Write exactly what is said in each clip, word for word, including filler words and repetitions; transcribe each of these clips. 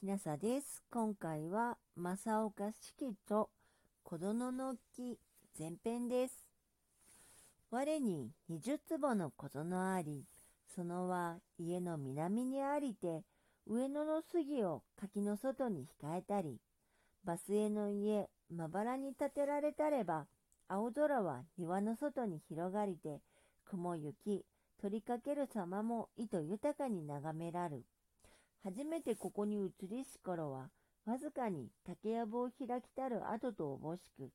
きなさです。今回は正岡子規と小園の木前編です。我に二十坪の小園あり、そのは家の南にありて、上野の杉を垣の外に控えたり、バスへの家まばらに建てられたれば、青空は庭の外に広がりて、雲行き取りかける様も意図豊かに眺めらる。初めてここに移りし頃は、わずかに竹やぶを開きたる跡とおぼしく、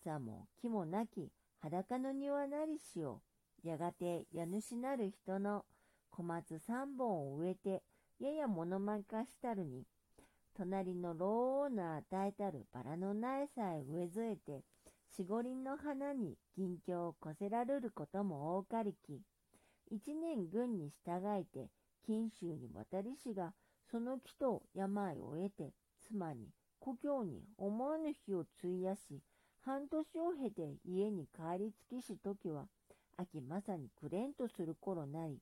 草も木もなき裸の庭なりしを、やがて家主なる人の小松三本を植えて、やや物まかしたるに、隣の老王の与えたるバラの苗さえ植え添えて、四五輪の花に銀杏をこせられることも多かりき、一年軍に従いて、錦州に渡りしが、その木と病を得て、妻に故郷に思わぬ日を費やし、半年を経て家に帰りつきし時は、秋まさにくれんとする頃なり、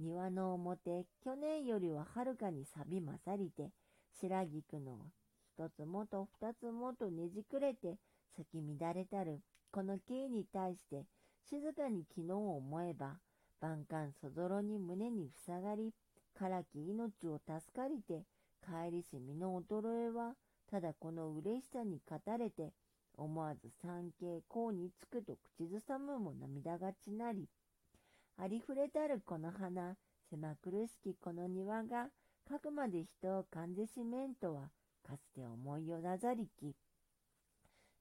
庭の表、去年よりははるかに錆び勝りて、白菊の一つもと二つもとねじくれて、咲き乱れたる、この景に対して、静かに昨日を思えば、万感そぞろに胸に塞がり、からき命を助かりて、帰りし身の衰えは、ただこの嬉しさに勝たれて、思わず参詣甲につくと口ずさむも涙がちなり、ありふれたるこの花、狭苦しきこの庭が、かくまで人を噛んでしめんとは、かつて思いよなざりき。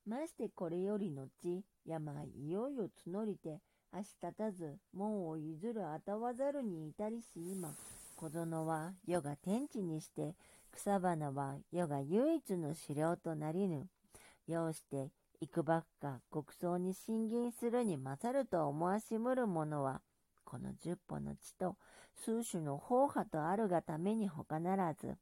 ましてこれより後、病いよいよ募りて、足立たず、門を譲るあたわざるに至りし今、小園は世が天地にして、草花は世が唯一の資料となりぬ。ようして、幾ばくか極相に信銀するに勝ると思わしむる者は、この十歩の地と数種の方派とあるがためにほかならず、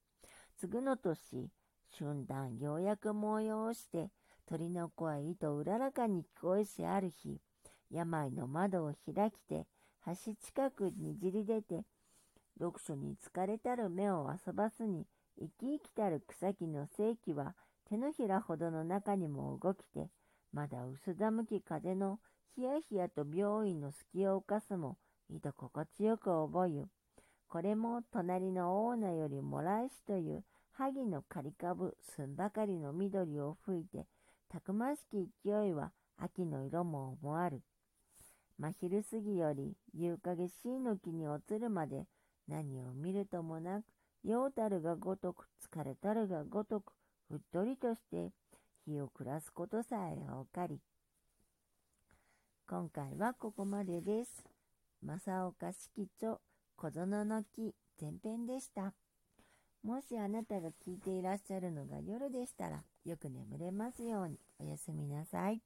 継ぐのとし、春談ようやく催して、鳥の声いとうららかに聞こえしある日、病の窓を開きて、橋近くにじり出て、読書に疲れたる目を遊ばすに、生き生きたる草木の生気は、手のひらほどの中にも動きて、まだ薄寒き風のひやひやと病院の隙を犯すも、いと心地よく覚えゆ。これも隣のオーナよりもらいしという、萩の刈り株、すんばかりの緑を吹いて、たくましき勢いは秋の色も思わる。真昼過ぎより夕陰しいの木に落つるまで、何を見るともなく、ようたるがごとく、疲れたるがごとく、うっとりとして日を暮らすことさえおかり。今回はここまでです。正岡子規著小園の木前編でした。もしあなたが聞いていらっしゃるのが夜でしたら、よく眠れますように。おやすみなさい。